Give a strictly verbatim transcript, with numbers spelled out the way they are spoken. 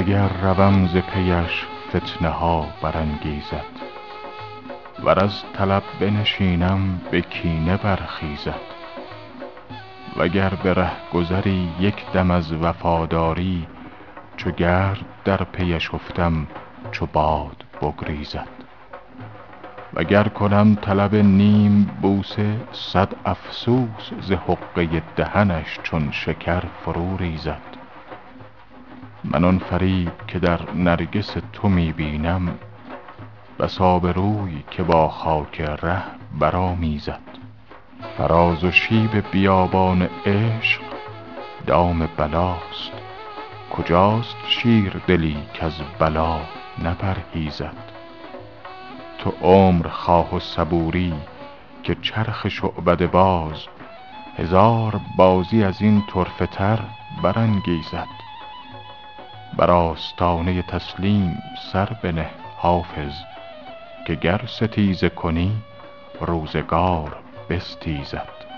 اگر روم ز پیش فتنه ها برانگیزد، ور از طلب بنشینم به کینه برخیزد، وگر به رهگذری یک دم از وفاداری، چو گرد در پیش افتم چو باد بگریزد، وگر کنم طلب نیم بوسه صد افسوس، ز حقه دهنش چون شکر فرو ریزد. من آن فریب که در نرگس تو می بینم، بس آبروی که با خاک ره برآمیزد. فراز و شیب بیابان عشق دام بلاست، کجاست شیردلی کز بلا نپرهیزد؟ تو عمر خواه و صبوری که چرخ شعبده باز، هزار بازی از این طرفه تر برانگیزد. بر آستانه تسلیم سر بنه حافظ، که گر ستیزه کنی روزگار بستیزد.